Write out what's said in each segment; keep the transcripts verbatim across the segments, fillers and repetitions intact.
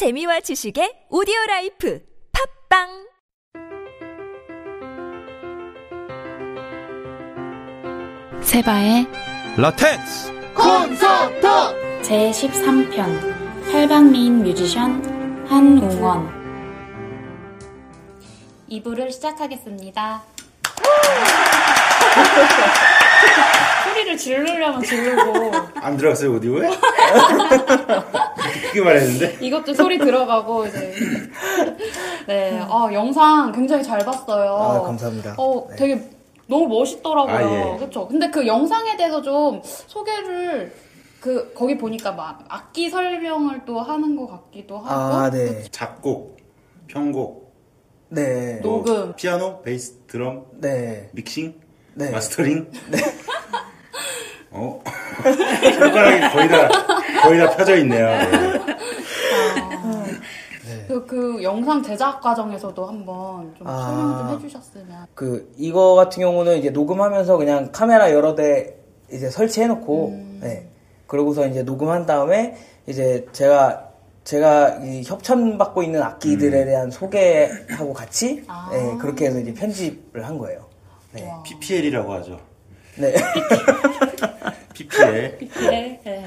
재미와 지식의 오디오라이프 팝빵! 세바의 라텍스 콘서트 제십삼 편 팔방미인 뮤지션 한웅원 이 부를 시작하겠습니다. 소리를 질르려면 질르고 안 들어갔어요 오디오에? 크게 말했는데 이것도 소리 들어가고 이제 네, 아, 영상 굉장히 잘 봤어요. 아, 감사합니다. 어, 네. 되게 너무 멋있더라고요. 아, 예. 그렇죠. 근데 그 영상에 대해서 좀 소개를 그 거기 보니까 막 악기 설명을 또 하는 것 같기도 하고. 아, 네. 그쵸? 작곡, 편곡, 네, 뭐, 녹음, 피아노, 베이스, 드럼, 네, 믹싱, 네, 마스터링, 네. 어, 손가락이 거의 다 거의 다 펴져 있네요. 네. 그, 그 영상 제작 과정에서도 한번 좀 아, 설명 좀 해주셨으면. 그 이거 같은 경우는 이제 녹음하면서 그냥 카메라 여러 대 이제 설치해놓고, 음. 네. 그러고서 이제 녹음한 다음에 이제 제가 제가 이 협찬받고 있는 악기들에 음. 대한 소개하고 같이 아. 네, 그렇게 해서 이제 편집을 한 거예요. 네. 피피엘이라고 하죠. 네. 피피엘. 피피엘. 네.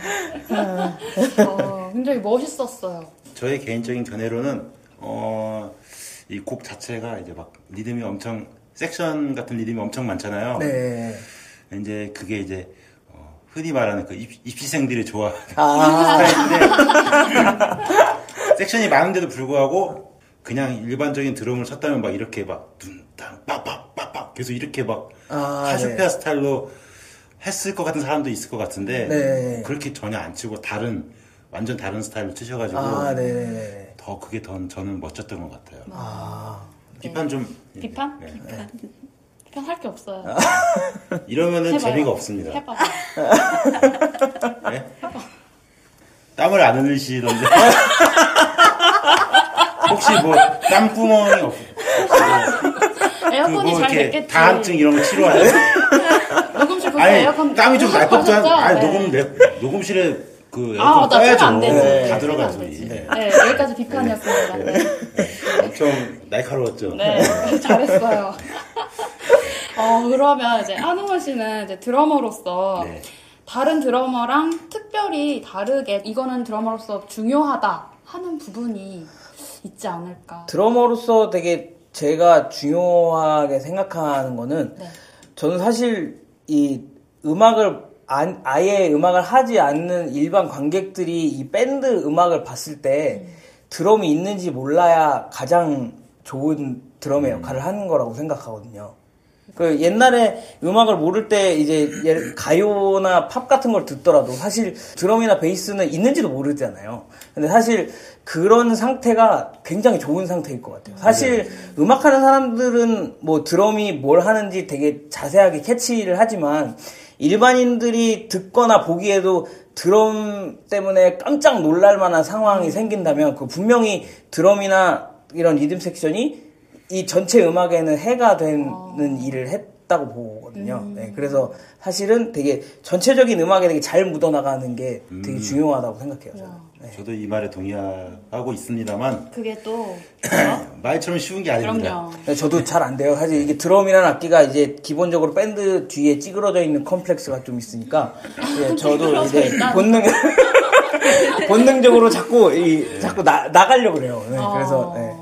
어, 굉장히 멋있었어요. 저의 개인적인 견해로는 어, 이 곡 자체가 이제 막 리듬이 엄청 섹션 같은 리듬이 엄청 많잖아요. 네. 이제 그게 이제 어, 흔히 말하는 그 입, 입시생들이 좋아하는 아~ 스타일인데 섹션이 많은데도 불구하고 그냥 일반적인 드럼을 쳤다면 막 이렇게 막 둔땅 빡빡 빡빡 계속 이렇게 막 카시오페아 아, 네. 스타일로 했을 것 같은 사람도 있을 것 같은데 네. 그렇게 전혀 안 치고 다른 완전 다른 스타일로 치셔가지고 아, 더 그게 더 저는 멋졌던 것 같아요. 아, 비판 네. 좀 비판? 네. 비판 네. 비판할 게 없어요. 아, 이러면은 해봐요. 재미가 없습니다. 해봐. 네? 해봐. 땀을 안 흘리시던데 혹시 뭐 땀구멍이 없? 뭐 에어컨이 그 뭐 잘 됐겠지. 다한증 이런 거 치료하는? 녹음실 보세요. 에어컨 땀이 좀 날 법도 한. 아니 네. 녹음 내 녹음실에. 그, 아, 나 빼면 안 되지. 네, 다 들어가지. 네. 네, 여기까지 비판이었습니다. 네. 네. 네. 엄청 날카로웠죠. 네, 잘했어요. 어, 그러면 이제 한웅원 씨는 이제 드러머로서 네. 다른 드러머랑 특별히 다르게 이거는 드러머로서 중요하다 하는 부분이 있지 않을까. 드러머로서 되게 제가 중요하게 생각하는 거는 네. 저는 사실 이 음악을 안, 아예 음악을 하지 않는 일반 관객들이 이 밴드 음악을 봤을 때 음. 드럼이 있는지 몰라야 가장 좋은 드럼의 역할을 음. 하는 거라고 생각하거든요. 그 옛날에 음악을 모를 때 이제 가요나 팝 같은 걸 듣더라도 사실 드럼이나 베이스는 있는지도 모르잖아요. 근데 사실 그런 상태가 굉장히 좋은 상태일 것 같아요. 사실 네. 음악하는 사람들은 뭐 드럼이 뭘 하는지 되게 자세하게 캐치를 하지만 일반인들이 듣거나 보기에도 드럼 때문에 깜짝 놀랄 만한 상황이 생긴다면 그 분명히 드럼이나 이런 리듬 섹션이 이 전체 음악에는 해가 되는 어... 일을 했다고 보거든요. 음... 네, 그래서 사실은 되게 전체적인 음악에 되게 잘 묻어나가는 게 음... 되게 중요하다고 생각해요. 저는. 네. 저도 이 말에 동의하고 있습니다만 그게 또 말처럼 쉬운 게 아닙니다. 그럼요. 저도 잘 안 돼요. 사실 이게 드럼이라는 악기가 이제 기본적으로 밴드 뒤에 찌그러져 있는 컴플렉스가 좀 있으니까 예, 저도 이제 본능 본능적으로 자꾸 이 네. 자꾸 나 나가려고 그래요. 네, 어... 그래서. 네.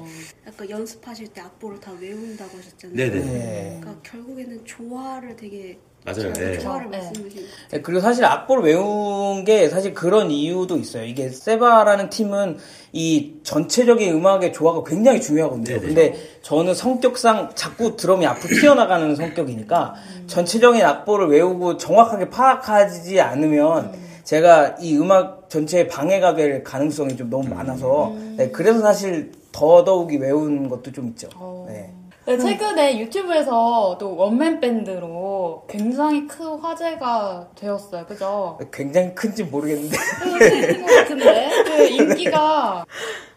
그러니까 연습하실 때 악보를 다 외운다고 하셨잖아요. 네네. 그러니까 결국에는 조화를 되게 맞아요. 네. 조화를 말씀드리는. 네. 그리고 사실 악보를 외운 게 사실 그런 이유도 있어요. 이게 세바라는 팀은 이 전체적인 음악의 조화가 굉장히 중요하거든요. 네네. 근데 저는 성격상 자꾸 드럼이 앞으로 튀어나가는 성격이니까 음. 전체적인 악보를 외우고 정확하게 파악하지 않으면 음. 제가 이 음악 전체에 방해가 될 가능성이 좀 너무 많아서 음. 네, 그래서 사실 더더욱이 외운 것도 좀 있죠. 어... 네. 네, 최근에 유튜브에서 또 원맨 밴드로 굉장히 큰 화제가 되었어요. 그죠? 굉장히 큰지 모르겠는데. 큰것 같은데. 그 인기가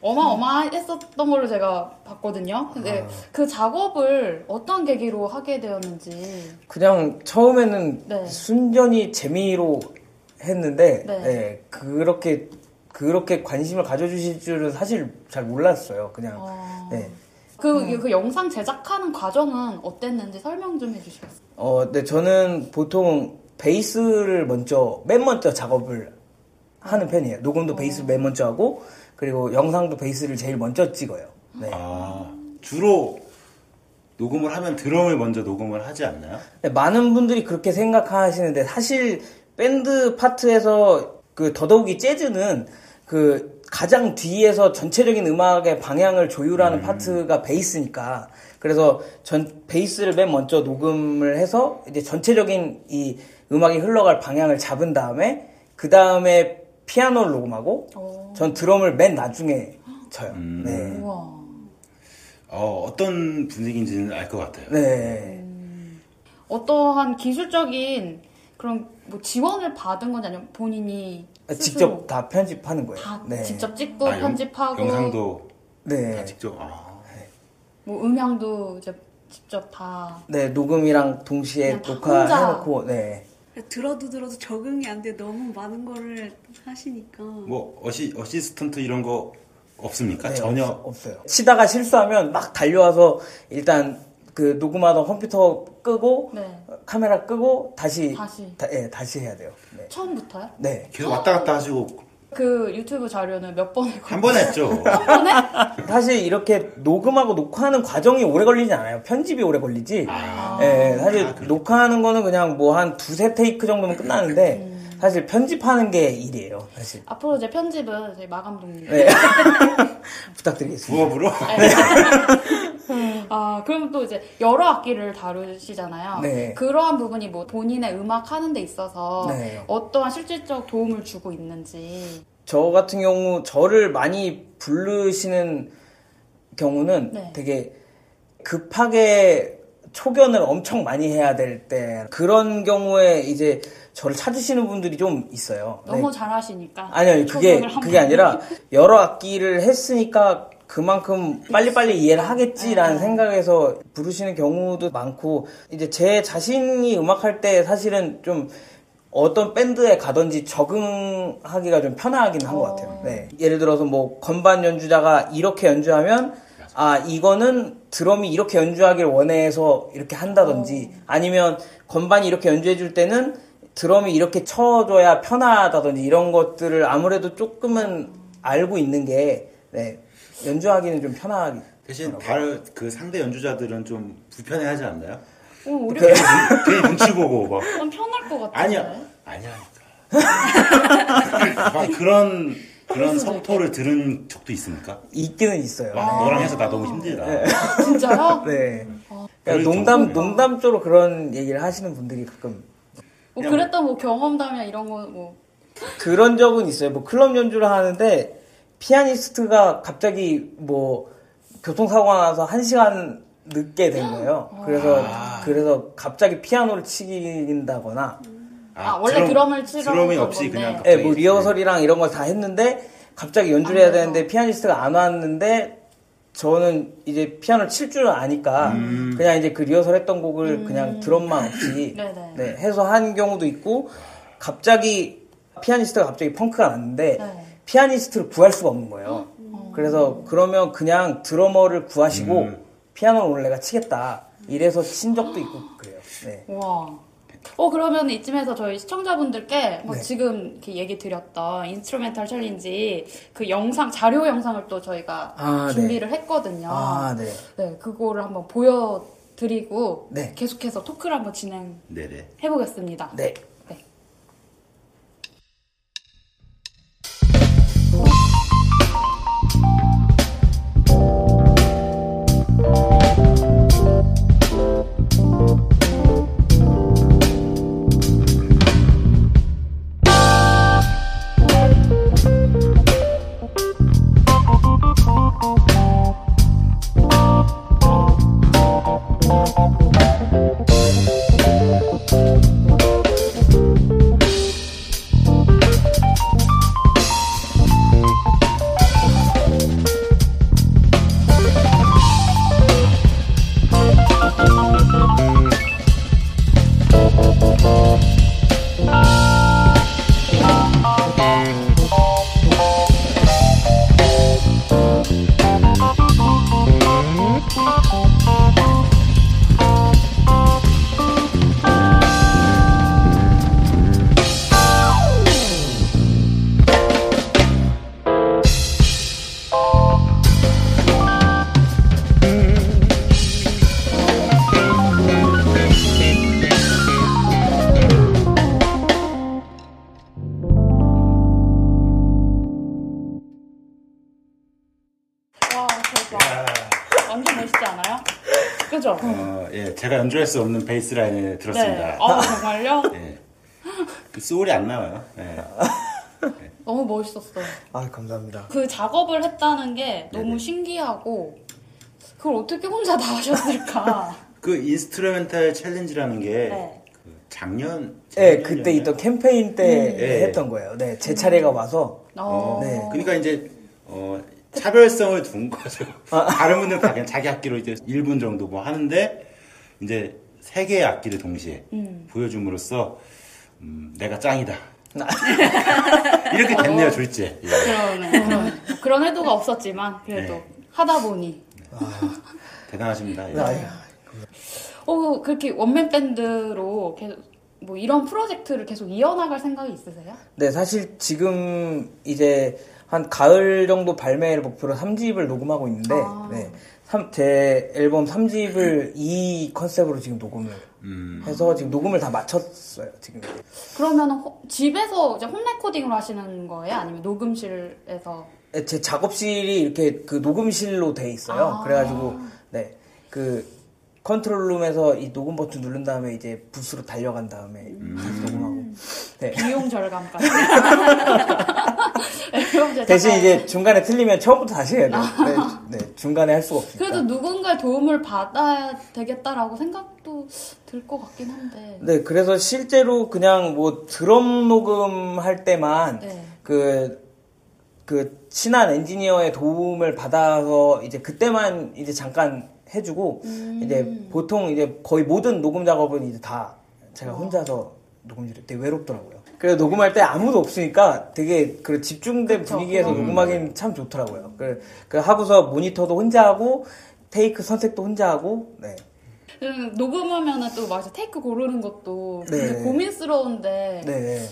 어마어마했었던 걸로 제가 봤거든요. 근데 아... 그 작업을 어떤 계기로 하게 되었는지. 그냥 처음에는 네. 순전히 재미로 했는데, 네. 네, 그렇게. 그렇게 관심을 가져주실 줄은 사실 잘 몰랐어요. 그냥. 어... 네. 그, 음. 그 영상 제작하는 과정은 어땠는지 설명 좀 해주시겠어요? 어, 네, 저는 보통 베이스를 먼저, 맨 먼저 작업을 하는 편이에요. 녹음도 어. 베이스를 맨 먼저 하고, 그리고 영상도 베이스를 제일 먼저 찍어요. 네. 아, 주로 녹음을 하면 드럼을 먼저 녹음을 하지 않나요? 네, 많은 분들이 그렇게 생각하시는데, 사실 밴드 파트에서 그 더더욱이 재즈는 그, 가장 뒤에서 전체적인 음악의 방향을 조율하는 음. 파트가 베이스니까, 그래서 전 베이스를 맨 먼저 녹음을 해서 이제 전체적인 이 음악이 흘러갈 방향을 잡은 다음에 그 다음에 피아노를 녹음하고 오. 전 드럼을 맨 나중에 쳐요. 음. 네. 우와. 어, 어떤 분위기인지는 알 것 같아요. 네. 음. 어떠한 기술적인 그런 뭐 지원을 받은 건지 아니면 본인이 직접 다 편집하는 거예요. 다 네. 직접 찍고 아, 편집하고 영상도 네. 다 직접. 아. 네. 뭐 음향도 이제 직접 다. 네, 녹음이랑 동시에 녹화해놓고. 네. 들어도 들어도 적응이 안 돼. 너무 많은 거를 하시니까. 뭐 어시 어시스턴트 이런 거 없습니까? 네, 전혀 없, 없어요. 치다가 실수하면 막 달려와서 일단 그 녹음하던 컴퓨터 끄고 네. 카메라 끄고 다시 다시 다, 예, 다시 해야 돼요. 네. 처음부터요? 네. 계속 왔다 갔다 하시고. 그 유튜브 자료는 몇 번에 한 번 했죠. 한 번에? 사실 이렇게 녹음하고 녹화하는 과정이 오래 걸리지 않아요. 편집이 오래 걸리지. 아~ 예, 사실 아, 녹화하는 거는 그냥 뭐 한 두세 테이크 정도면 끝나는데 음. 사실 편집하는 게 일이에요. 사실. 앞으로 이제 편집은 저희 마감독님 네. 부탁드리겠습니다. 부업으로? 네. 아, 그럼 또 이제 여러 악기를 다루시잖아요. 네. 그러한 부분이 뭐 본인의 음악 하는 데 있어서 네. 어떠한 실질적 도움을 주고 있는지. 저 같은 경우 저를 많이 부르시는 경우는 네. 되게 급하게 초견을 엄청 많이 해야 될 때 그런 경우에 이제 저를 찾으시는 분들이 좀 있어요. 너무 네. 잘하시니까. 아니요, 그게 그게 아니라 여러 악기를 했으니까 그만큼 빨리빨리 이해를 하겠지라는 생각에서 부르시는 경우도 많고, 이제 제 자신이 음악할 때 사실은 좀 어떤 밴드에 가든지 적응하기가 좀 편하긴 한 것 같아요. 네. 예를 들어서 뭐 건반 연주자가 이렇게 연주하면 아 이거는 드럼이 이렇게 연주하길 원해서 이렇게 한다든지, 아니면 건반이 이렇게 연주해줄 때는 드럼이 이렇게 쳐줘야 편하다든지, 이런 것들을 아무래도 조금은 알고 있는 게 네. 연주하기는 좀 편하게. 대신 발, 그 상대 연주자들은 좀 불편해하지 않나요? 오, 오히려 되게 눈치 보고 막. 난 편할 것 같아. 아니야, 아니야. 막 그런 그런 성토를 들은 적도 있습니까? 있기는 있어요. 아, 네. 너랑 해서 나 너무 힘들다. 네. 진짜요? 네. 아. 농담 농담조로 그런 얘기를 하시는 분들이 가끔. 뭐 그랬던 뭐 경험담이나 이런 거 뭐. 그런 적은 있어요. 뭐 클럽 연주를 하는데. 피아니스트가 갑자기 뭐 교통사고가 나서 한 시간 늦게 된 거예요. 그래서 아. 그래서 갑자기 피아노를 치긴다거나. 아, 아 원래 드럼, 드럼을 치러 드럼이 없이 건데. 그냥. 예, 네, 뭐 리허설이랑 이런 걸 다 했는데 갑자기 연주를 해야 되는데 피아니스트가 안 왔는데 저는 이제 피아노를 칠 줄 아니까 음. 그냥 이제 그 리허설했던 곡을 음. 그냥 드럼만 없이 네, 해서 한 경우도 있고, 갑자기 피아니스트가 갑자기 펑크가 났는데. 네. 피아니스트를 구할 수가 없는 거예요. 음. 그래서 그러면 그냥 드러머를 구하시고 음. 피아노를 오늘 내가 치겠다. 이래서 친 적도 있고 그래요. 네. 와. 어 그러면 이쯤에서 저희 시청자분들께 뭐 네. 지금 이렇게 얘기 드렸던 인스트루멘탈 챌린지 그 영상 자료 영상을 또 저희가 아, 준비를 네. 했거든요. 아 네. 네 그거를 한번 보여드리고 네. 계속해서 토크를 한번 진행해 보겠습니다. 네. 와, 대박. 완전 멋있지 않아요? 그죠? 어, 예, 제가 연주할 수 없는 베이스 라인을 들었습니다. 네. 아, 정말요? 예. 그 소울이 안 나와요. 예. 너무 멋있었어요. 아, 감사합니다. 그 작업을 했다는 게 너무 네네. 신기하고 그걸 어떻게 혼자 다 하셨을까? 그 인스트루멘탈 챌린지라는 게 네. 그 작년, 작년 네, 그때 있던 캠페인 때 음. 했던 거예요. 네, 제 차례가 와서. 어. 네. 그러니까 이제 어, 차별성을 둔 거죠. 아. 다른 분들은 다 그냥 자기 악기로 이제 일 분 정도 뭐 하는데 이제 세 개의 악기를 동시에 음. 보여줌으로써 음, 내가 짱이다. 이렇게 됐네요, 졸지에. 예. 그러네. 그런 해도가 없었지만 그래도 네. 하다 보니 아, 대단하십니다. 예. 아, 예. 어, 그렇게 원맨 밴드로 계속 뭐 이런 프로젝트를 계속 이어나갈 생각이 있으세요? 네, 사실 지금 이제 한 가을 정도 발매를 목표로 삼 집을 녹음하고 있는데 아. 네, 삼, 제 앨범 삼 집을 음. 이 컨셉으로 지금 녹음을 음. 해서 지금 녹음을 다 마쳤어요, 지금. 그러면 호, 집에서 이제 홈 레코딩으로 하시는 거예요? 아니면 녹음실에서? 네, 제 작업실이 이렇게 그 녹음실로 돼 있어요. 아. 그래가지고 네, 그 컨트롤룸에서 이 녹음 버튼 누른 다음에 이제 부스로 달려간 다음에 음. 다시 녹음하고 네. 비용 절감까지 네, 대신 이제 중간에 틀리면 처음부터 다시 해야 돼요. 아. 네, 네, 중간에 할 수가 없으니까 그래도 누군가의 도움을 받아야 되겠다라고 생각도 들 것 같긴 한데 네, 그래서 실제로 그냥 뭐 드럼 녹음할 때만 네. 그 그 친한 엔지니어의 도움을 받아서 이제 그때만 이제 잠깐 해주고 음. 이제 보통 이제 거의 모든 녹음 작업은 이제 다 제가 혼자서 녹음질을 되게 외롭더라고요. 그래서 녹음할 때 아무도 없으니까 되게 그 집중된 그쵸. 분위기에서 음. 녹음하기는 참 좋더라고요. 그래, 그 하고서 모니터도 혼자 하고 테이크 선택도 혼자 하고 네. 음, 녹음하면은 또 막 테이크 고르는 것도 되게 고민스러운데. 네.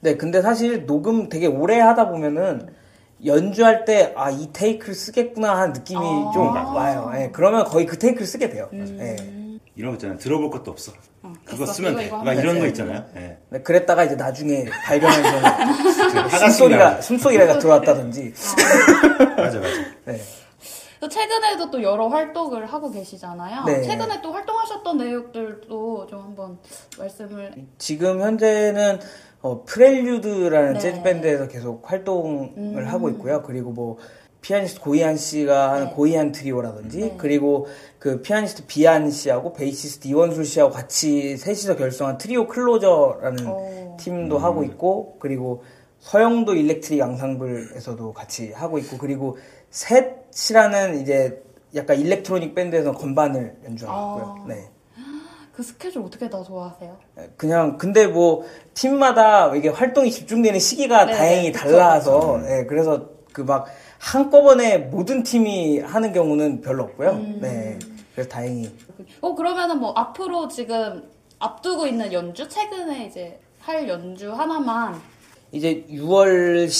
네, 근데 사실 녹음 되게 오래 하다 보면은. 연주할 때, 아, 이 테이크를 쓰겠구나 하는 느낌이 아~ 좀 와요. 예, 그러면 거의 그 테이크를 쓰게 돼요. 음~ 예. 이런 거 있잖아요. 들어볼 것도 없어. 어, 그거 됐어, 쓰면 돼. 막 네, 이런 네, 거 있잖아요. 네. 네. 그랬다가 이제 나중에 발견해서 숨소리가, 숨소리가 들어왔다든지. 아. 맞아, 맞아. 네. 또 최근에도 또 여러 활동을 하고 계시잖아요. 네. 최근에 또 활동하셨던 내용들도 좀 한번 말씀을. 지금 현재는 어, 프렐류드라는 네. 재즈밴드에서 계속 활동을 음. 하고 있고요. 그리고 뭐, 피아니스트 고이한 씨가 하는 네. 고이한 트리오라든지, 네. 그리고 그 피아니스트 비안 씨하고 베이시스트 이원술 씨하고 같이 셋이서 결성한 트리오 클로저라는 오. 팀도 음. 하고 있고, 그리고 서영도 일렉트릭 앙상블에서도 같이 하고 있고, 그리고 셋이라는 이제 약간 일렉트로닉 밴드에서 건반을 연주하고 아. 있고요. 네. 그 스케줄 어떻게 다 좋아하세요? 그냥 근데 뭐 팀마다 이게 활동이 집중되는 시기가 네, 다행히 달라서 네. 네, 그래서 그 막 한꺼번에 모든 팀이 하는 경우는 별로 없고요. 음. 네, 그래서 다행히. 어 그러면은 뭐 앞으로 지금 앞두고 있는 연주 최근에 이제 할 연주 하나만 이제 유월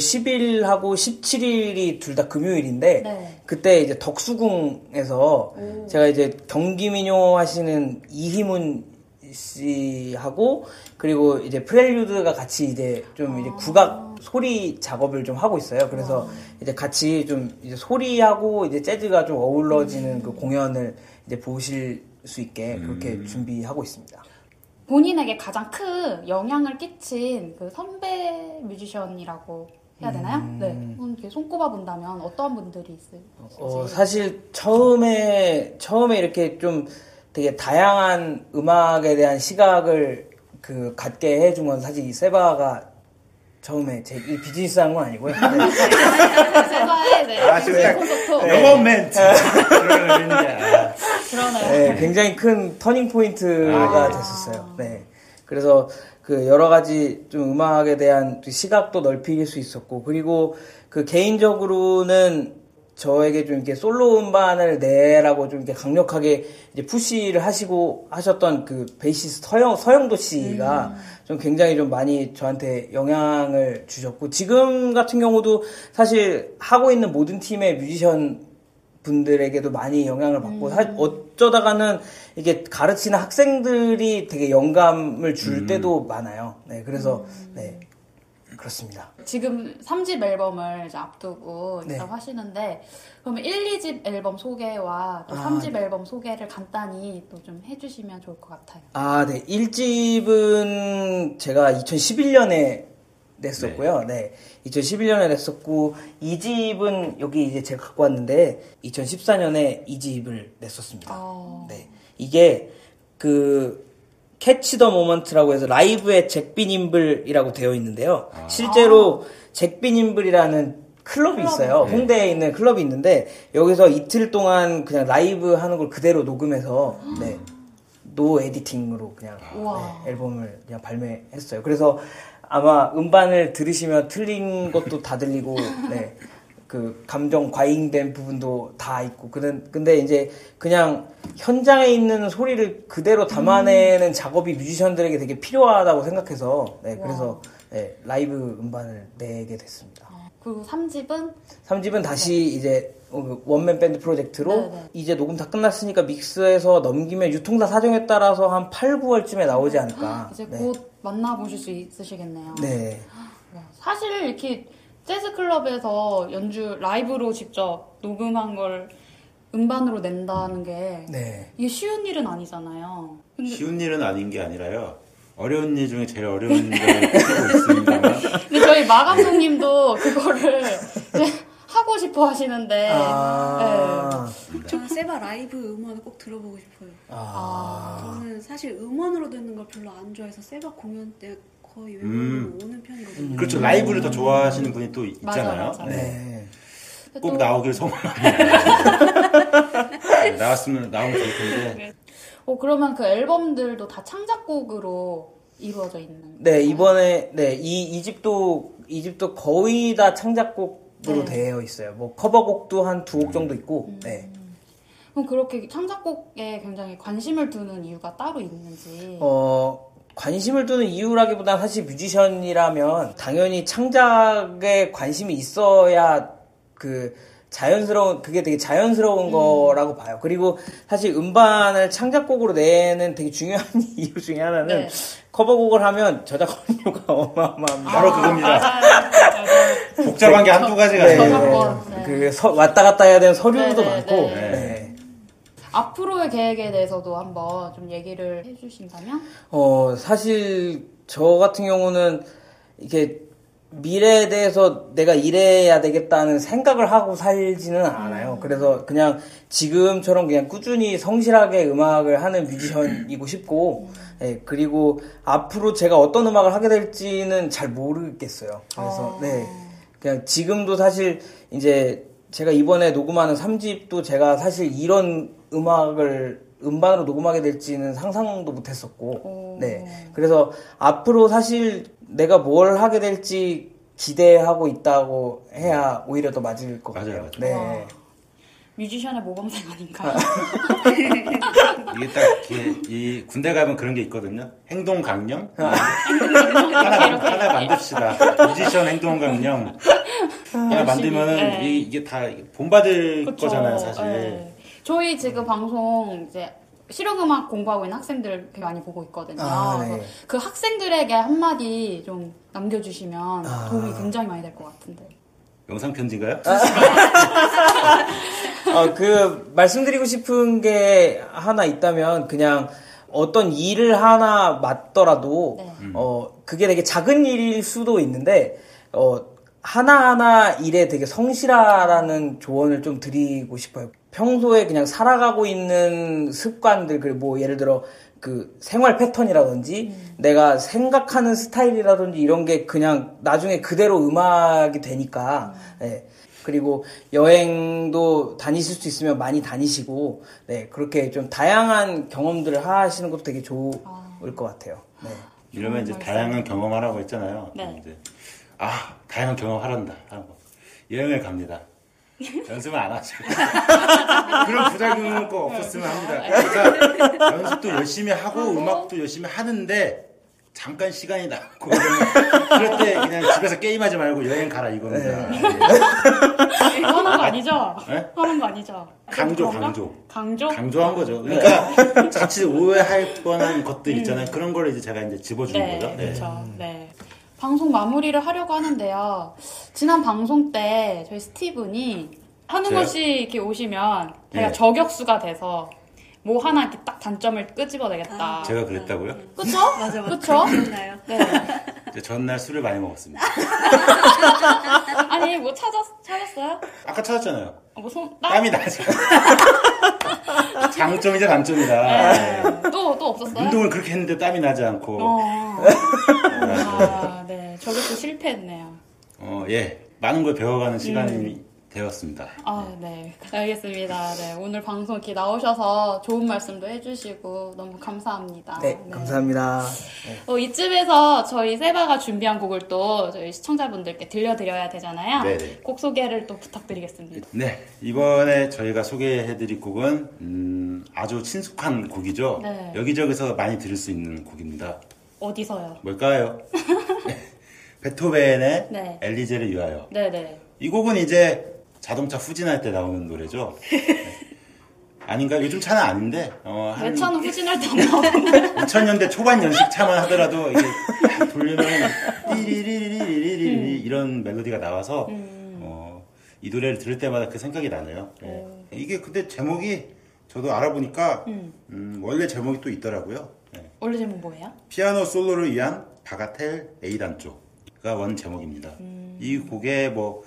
십일 하고 십칠일이 둘 다 금요일인데 네. 그때 이제 덕수궁에서 오. 제가 이제 경기민요 하시는 이희문 씨하고 그리고 이제 프렐류드가 같이 이제 좀 아. 이제 국악 소리 작업을 좀 하고 있어요. 그래서 와. 이제 같이 좀 이제 소리하고 이제 재즈가 좀 어우러지는 음. 그 공연을 이제 보실 수 있게 그렇게 음. 준비하고 있습니다. 본인에게 가장 큰 영향을 끼친 그 선배 뮤지션이라고 해야 되나요? 음... 네. 손꼽아 본다면 어떠한 분들이 있을지. 어, 사실 처음에 처음에 이렇게 좀 되게 다양한 음악에 대한 시각을 그 갖게 해준 건 사실 이 세바가 처음에 제 이 비즈니스 하는 건 아니고요. 네. 세바의 네. 아, 콘서트. 영업 멘트. 그러네요. 네, 굉장히 큰 터닝 포인트가 아~ 됐었어요. 네, 그래서 그 여러 가지 좀 음악에 대한 시각도 넓힐 수 있었고, 그리고 그 개인적으로는 저에게 좀 이렇게 솔로 음반을 내라고 좀 이렇게 강력하게 이제 푸시를 하시고 하셨던 그 베이시스트 서영, 서영도 씨가 음. 좀 굉장히 좀 많이 저한테 영향을 주셨고, 지금 같은 경우도 사실 하고 있는 모든 팀의 뮤지션 분들에게도 많이 영향을 받고 음. 사, 어쩌다가는 이게 가르치는 학생들이 되게 영감을 줄 음. 때도 많아요. 네, 그래서 음. 네. 그렇습니다. 지금 삼 집 앨범을 이제 앞두고 네. 있다고 하시는데 그러면 일, 이집 앨범 소개와 또 삼 집 아, 앨범 소개를 간단히 또 좀 해주시면 좋을 것 같아요. 아, 네. 일 집은 제가 이천십일 년에 냈었고요. 네. 네. 이천십일 년에 냈었고 이 집은 여기 이제 제가 갖고 왔는데 이천십사 년에 이 집을 냈었습니다. 아. 네. 이게 그 캐치 더 모먼트라고 해서 라이브의 잭비님블이라고 되어 있는데요. 아. 실제로 잭비님블이라는 클럽이 클럽. 있어요. 네. 홍대에 있는 클럽이 있는데 여기서 이틀 동안 그냥 라이브 하는 걸 그대로 녹음해서 음. 네. 노 에디팅으로 그냥 네, 앨범을 그냥 발매했어요. 그래서 아마 음반을 들으시면 틀린 것도 다 들리고 네. 그 감정 과잉된 부분도 다 있고 그런 근데 이제 그냥 현장에 있는 소리를 그대로 담아내는 음. 작업이 뮤지션들에게 되게 필요하다고 생각해서 네, 그래서 네, 라이브 음반을 내게 됐습니다. 아, 그리고 삼 집은? 삼 집은 다시 네. 이제 원맨 밴드 프로젝트로 네네. 이제 녹음 다 끝났으니까 믹스해서 넘기면 유통사 사정에 따라서 한 팔, 구월쯤에 나오지 않을까. 이제 네. 곧 만나보실 수 있으시겠네요. 네. 사실 이렇게 재즈클럽에서 연주 라이브로 직접 녹음한 걸 음반으로 낸다는 게 네. 이게 쉬운 일은 아니잖아요. 근데... 쉬운 일은 아닌 게 아니라요. 어려운 일 중에 제일 어려운 일을 하고 있습니다만 근데 저희 마 감독님도 그거를 하고 싶어 하시는데 아~ 네. 저는 세바 라이브 음원을 꼭 들어보고 싶어요. 아~ 저는 사실 음원으로 듣는 걸 별로 안 좋아해서 세바 공연 때 거의 음. 오는 편이거든요. 그렇죠. 라이브를 음. 더 좋아하시는 분이 또 있잖아요. 맞아, 맞아. 네. 네. 꼭 또... 나오길 소망합니다. 네, 나왔으면 나오면 좋을 텐데. 네. 어, 그러면 그 앨범들도 다 창작곡으로 이루어져 있는. 네, 건가요? 이번에 네, 이, 이 집도 이 집도 거의 다 창작곡으로 네. 되어 있어요. 뭐 커버곡도 한 두 곡 정도 있고. 음. 네. 그럼 그렇게 창작곡에 굉장히 관심을 두는 이유가 따로 있는지. 어. 관심을 두는 이유라기보다는 사실 뮤지션이라면 당연히 창작에 관심이 있어야 그 자연스러운 그게 되게 자연스러운 음. 거라고 봐요. 그리고 사실 음반을 창작곡으로 내는 되게 중요한 이유 중에 하나는 네. 커버곡을 하면 저작권료가 어마어마합니다. 바로 그겁니다. 복잡한 게 한두 가지가 아니에요. 네. 네. 그 서, 왔다 갔다 해야 되는 서류도 네, 많고. 네. 네. 네. 앞으로의 계획에 대해서도 한번 좀 얘기를 해주신다면? 어, 사실 저 같은 경우는 이렇게 미래에 대해서 내가 이래야 되겠다는 생각을 하고 살지는 않아요. 음. 그래서 그냥 지금처럼 그냥 꾸준히 성실하게 음악을 하는 뮤지션이고 싶고, 음. 네, 그리고 앞으로 제가 어떤 음악을 하게 될지는 잘 모르겠어요. 그래서, 아. 네. 그냥 지금도 사실 이제 제가 이번에 녹음하는 삼 집도 제가 사실 이런 음악을 음반으로 녹음하게 될지는 상상도 못했었고, 오. 네. 그래서 앞으로 사실 내가 뭘 하게 될지 기대하고 있다고 해야 오히려 더 맞을 것 같아요. 맞아요, 맞아요. 네. 뮤지션의 모범생 아닌가요? 이게 딱 이 군대 가면 그런 게 있거든요. 행동 강령? 하나, 이렇게 하나 만듭시다. 뮤지션 행동 강령. 하나 만들면은 이, 이게 다 본받을 그쵸, 거잖아요, 사실. 에이. 저희 지금 방송 이제 실용음악 공부하고 있는 학생들 많이 보고 있거든요. 아, 네. 그래서 그 학생들에게 한마디 좀 남겨주시면 아. 도움이 굉장히 많이 될 것 같은데. 영상 편지인가요? 어, 그 말씀드리고 싶은 게 하나 있다면 그냥 어떤 일을 하나 맡더라도 네. 어 그게 되게 작은 일일 수도 있는데 어 하나하나 일에 되게 성실하라는 조언을 좀 드리고 싶어요. 평소에 그냥 살아가고 있는 습관들, 그리고 뭐 예를 들어 그 생활 패턴이라든지 음. 내가 생각하는 스타일이라든지 이런 게 그냥 나중에 그대로 음악이 되니까 음. 네. 그리고 여행도 다니실 수 있으면 많이 다니시고 네. 그렇게 좀 다양한 경험들을 하시는 것도 되게 좋을 아. 것 같아요. 네. 이러면 이제 다양한 경험하라고 했잖아요. 네. 이제 아 다양한 경험하란다 하는 거. 여행을 갑니다. 연습을 안 하죠. 그런 부작용은 꼭 없었으면 합니다. 그러니까 연습도 열심히 하고 음악도 열심히 하는데 잠깐 시간이 남고 그럴 때 그냥 집에서 게임하지 말고 여행 가라 이겁니다. 네. 네. 이거 하는 거 아니죠? 네? 하는 거 아니죠? 강조, 강조. 강조? 강조한 거죠. 그러니까 네. 같이 오해할 뻔한 것들 있잖아요. 음. 그런 거를 이제 제가 이제 집어주는 네, 거죠. 네. 그렇죠. 네. 방송 마무리를 하려고 하는데요. 지난 방송 때 저희 스티븐이 한웅원 씨 이렇게 오시면 제가 네. 저격수가 돼서 뭐 하나 이렇게 딱 단점을 끄집어내겠다. 아, 제가 그랬다고요? 그쵸? 맞아, 맞아. 그쵸? 기억나요? 네. 전날 술을 많이 먹었습니다. 아니, 뭐 찾았, 찾았어요? 아까 찾았잖아요. 아, 뭐 손, 땀? 땀이 나죠. 장점이자 단점이다. 네. 네. 또, 또 없었어요? 운동을 그렇게 했는데 땀이 나지 않고. 어. 아, 네. 저것도 실패했네요. 어, 예. 많은 걸 배워가는 시간이 음. 되었습니다. 아, 네. 네. 알겠습니다. 네. 오늘 방송 이렇게 나오셔서 좋은 말씀도 해주시고 너무 감사합니다. 네. 네. 감사합니다. 네. 어, 이쯤에서 저희 세바가 준비한 곡을 또 저희 시청자분들께 들려드려야 되잖아요. 네네. 곡 소개를 또 부탁드리겠습니다. 네. 이번에 저희가 소개해드릴 곡은, 음, 아주 친숙한 곡이죠. 네. 여기저기서 많이 들을 수 있는 곡입니다. 어디서요? 뭘까요? 베토벤의 네. 엘리제를 위하여. 네네. 이 곡은 이제 자동차 후진할 때 나오는 노래죠. 아닌가? 요즘 차는 아닌데. 어, 한... 왜 차는 후진할 때 나오는데? 이천 년대 초반 연식 차만 하더라도 이게 돌리면 띠리리리리리리 이런 멜로디가 나와서 음. 어, 이 노래를 들을 때마다 그 생각이 나네요. 음. 이게 근데 제목이 저도 알아보니까 음. 음, 원래 제목이 또 있더라고요. 네. 원래 제목 뭐예요? 피아노 솔로를 위한 바가텔 A 단조가 원 제목입니다. 음. 이 곡에 뭐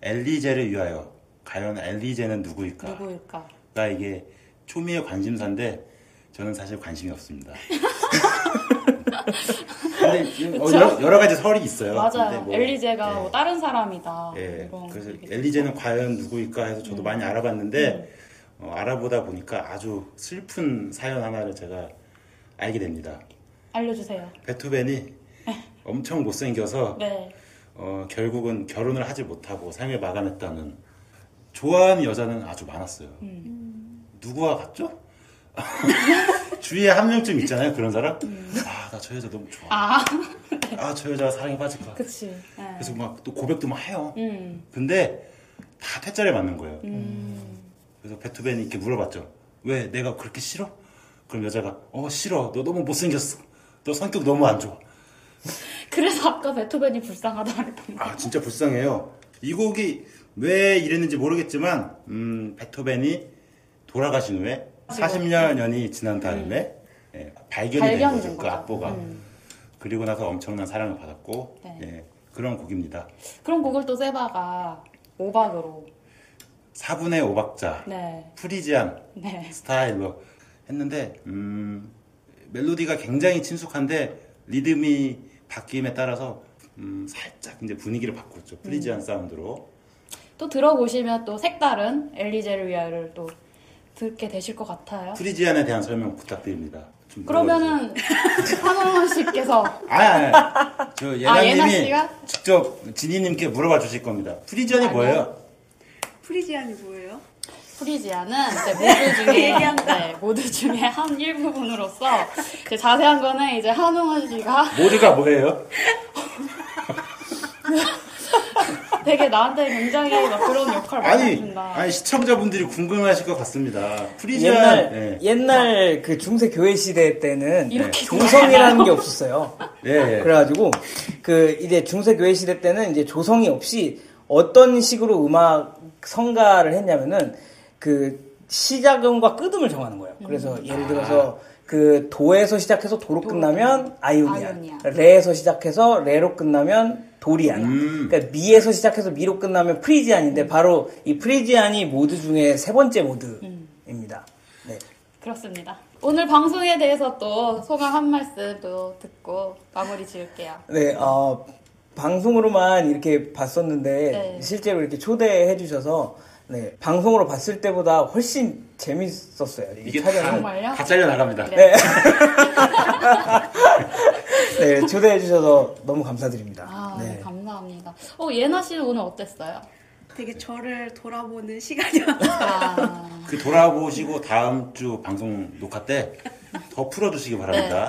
엘리제를 위하여, 과연 엘리제는 누구일까? 누구일까? 나 이게 초미의 관심사인데 저는 사실 관심이 없습니다. 근데 어, 여러, 여러 가지 설이 있어요. 맞아요. 뭐, 엘리제가 네. 뭐 다른 사람이다. 네. 그래서 엘리제는 과연 누구일까 해서 저도 음. 많이 알아봤는데 음. 어, 알아보다 보니까 아주 슬픈 사연 하나를 제가 알게 됩니다. 알려주세요. 베토벤이 엄청 못생겨서 네. 어, 결국은 결혼을 하지 못하고 삶을 마감했다는. 좋아하는 여자는 아주 많았어요. 음. 누구와 같죠? 주위에 한 명쯤 있잖아요, 그런 사람? 음. 아, 나 저 여자 너무 좋아. 아, 네. 아, 저 여자가 사랑에 빠질 거야. 그치. 네. 그래서 막 또 고백도 막 해요. 음. 근데 다 퇴짜를 맞는 거예요. 음. 그래서 베토벤이 이렇게 물어봤죠. 왜 내가 그렇게 싫어? 그럼 여자가, 어, 싫어. 너 너무 못생겼어. 너 성격 너무 안 좋아. 그래서 아까 베토벤이 불쌍하다 그랬던 거예요. 아, 진짜 불쌍해요. 이 곡이 왜 이랬는지 모르겠지만 음, 베토벤이 돌아가신 후에 사십 년이 지난 다음에 음. 예, 발견이 발견 된 거죠. 그 악보가. 음. 그리고 나서 엄청난 사랑을 받았고 네. 예, 그런 곡입니다. 그런 곡을 또 세바가 오박으로 사분의 오박자 네. 프리지안 네. 스타일로 했는데 음, 멜로디가 굉장히 친숙한데 리듬이 바뀜에 따라서 음, 살짝 이제 분위기를 바꿨죠. 프리지안 음. 사운드로. 또 들어보시면 또 색다른 엘리제를 위하여를 또 듣게 되실 것 같아요. 프리지안에 대한 설명 부탁드립니다. 그러면은 한웅원 씨께서 아니 아니 저 예나님이 아, 직접 진희님께 물어봐 주실 겁니다. 프리지안이 아니요. 뭐예요? 프리지안이 뭐예요? 프리지안은 이제 모두 중에 네, 모두 중에 한 일부분으로서 이제 자세한 거는 이제 한웅원 씨가 모두가 뭐예요? 되게 나한테 굉장히 막 그런 역할을 많이 해준다. 아니 시청자분들이 궁금해하실 것 같습니다. 프리지안 옛날, 네. 옛날 그 중세 교회 시대 때는 조성이라는 게 없었어요. 네. 그래가지고 그 이제 중세 교회 시대 때는 이제 조성이 없이 어떤 식으로 음악 성가를 했냐면은 그 시작음과 끝음을 정하는 거예요. 그래서 음. 예를 들어서 아. 그 도에서 시작해서 도로 끝나면 아이오니아, 레에서 시작해서 레로 끝나면 도리안. 음. 그러니까 미에서 시작해서 미로 끝나면 프리지안인데 음. 바로 이 프리지안이 모드 중에 세 번째 모드입니다. 네. 그렇습니다. 오늘 방송에 대해서 또 소감 한 말씀도 듣고 마무리 지을게요. 네, 어, 방송으로만 이렇게 봤었는데 네. 실제로 이렇게 초대해 주셔서 네, 방송으로 봤을 때보다 훨씬 재밌었어요. 이게 촬영은. 정말요? 다 잘려 나갑니다. 네. 네, 초대해 주셔서 너무 감사드립니다. 아, 네. 감사합니다. 어, 예나 씨는 오늘 어땠어요? 되게 저를 돌아보는 시간이었어요. 아. 그 돌아보시고 다음 주 방송 녹화 때 더 풀어주시기 바랍니다.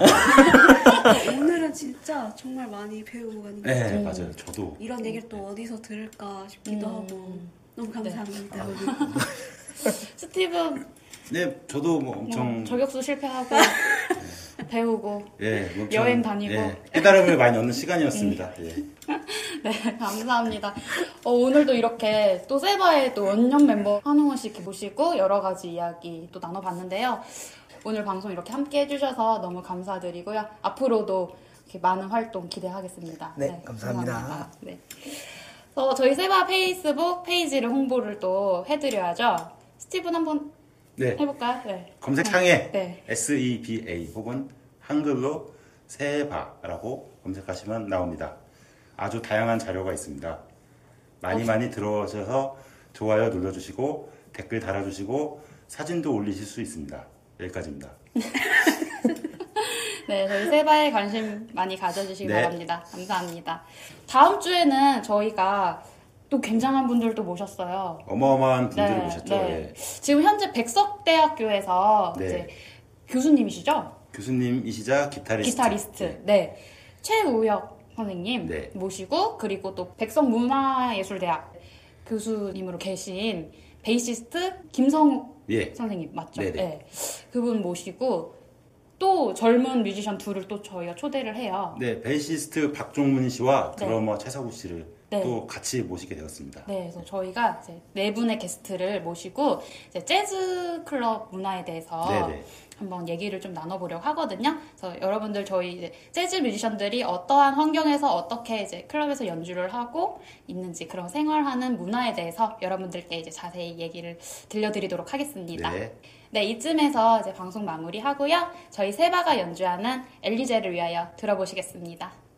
네. 오늘은 진짜 정말 많이 배우고 가는 것 같아요. 네, 맞아요. 저도. 이런 얘기를 또 어디서 들을까 싶기도 음. 하고. 너무 감사합니다. 네. 스티븐. 네, 저도 뭐 엄청. 뭐 저격수 실패하고. 네. 배우고, 예, 여행 다니고, 예, 깨달음을 많이 얻는 시간이었습니다. 예. 네, 감사합니다. 어, 오늘도 이렇게 또 세바의 또 원년 멤버 한웅원 씨 이렇게 모시고 여러 가지 이야기 또 나눠봤는데요. 오늘 방송 이렇게 함께 해주셔서 너무 감사드리고요. 앞으로도 이렇게 많은 활동 기대하겠습니다. 네, 네 감사합니다. 감사합니다. 네. 어, 저희 세바 페이스북 페이지를 홍보를 또 해드려야죠. 스티븐 한번 네. 해볼까요? 네. 검색창에 네. 세바 혹은 한글로 세바라고 검색하시면 나옵니다. 아주 다양한 자료가 있습니다. 많이 어, 많이 들어오셔서 좋아요 눌러주시고 댓글 달아주시고 사진도 올리실 수 있습니다. 여기까지입니다. 네, 저희 세바에 관심 많이 가져주시기 네. 바랍니다. 감사합니다. 다음 주에는 저희가 또 굉장한 분들도 모셨어요. 어마어마한 분들을 네, 모셨죠. 네. 예. 지금 현재 백석대학교에서 네. 이제 교수님이시죠? 교수님이시자 기타리스트. 기타리스트. 네. 네. 최우혁 선생님 네. 모시고 그리고 또 백석문화예술대학 교수님으로 계신 베이시스트 김성욱 예. 선생님 맞죠? 네네. 네. 그분 모시고 또 젊은 뮤지션 둘을 또 저희가 초대를 해요. 네, 베이시스트 박종문 씨와 드러머 네. 최석우 씨를 네. 또 같이 모시게 되었습니다. 네, 그래서 저희가 이제 네 분의 게스트를 모시고 이제 재즈 클럽 문화에 대해서 네네. 한번 얘기를 좀 나눠보려고 하거든요. 그래서 여러분들 저희 이제 재즈 뮤지션들이 어떠한 환경에서 어떻게 이제 클럽에서 연주를 하고 있는지 그런 생활하는 문화에 대해서 여러분들께 이제 자세히 얘기를 들려드리도록 하겠습니다. 네, 네 이쯤에서 이제 방송 마무리하고요. 저희 세바가 연주하는 엘리제를 위하여 들어보시겠습니다.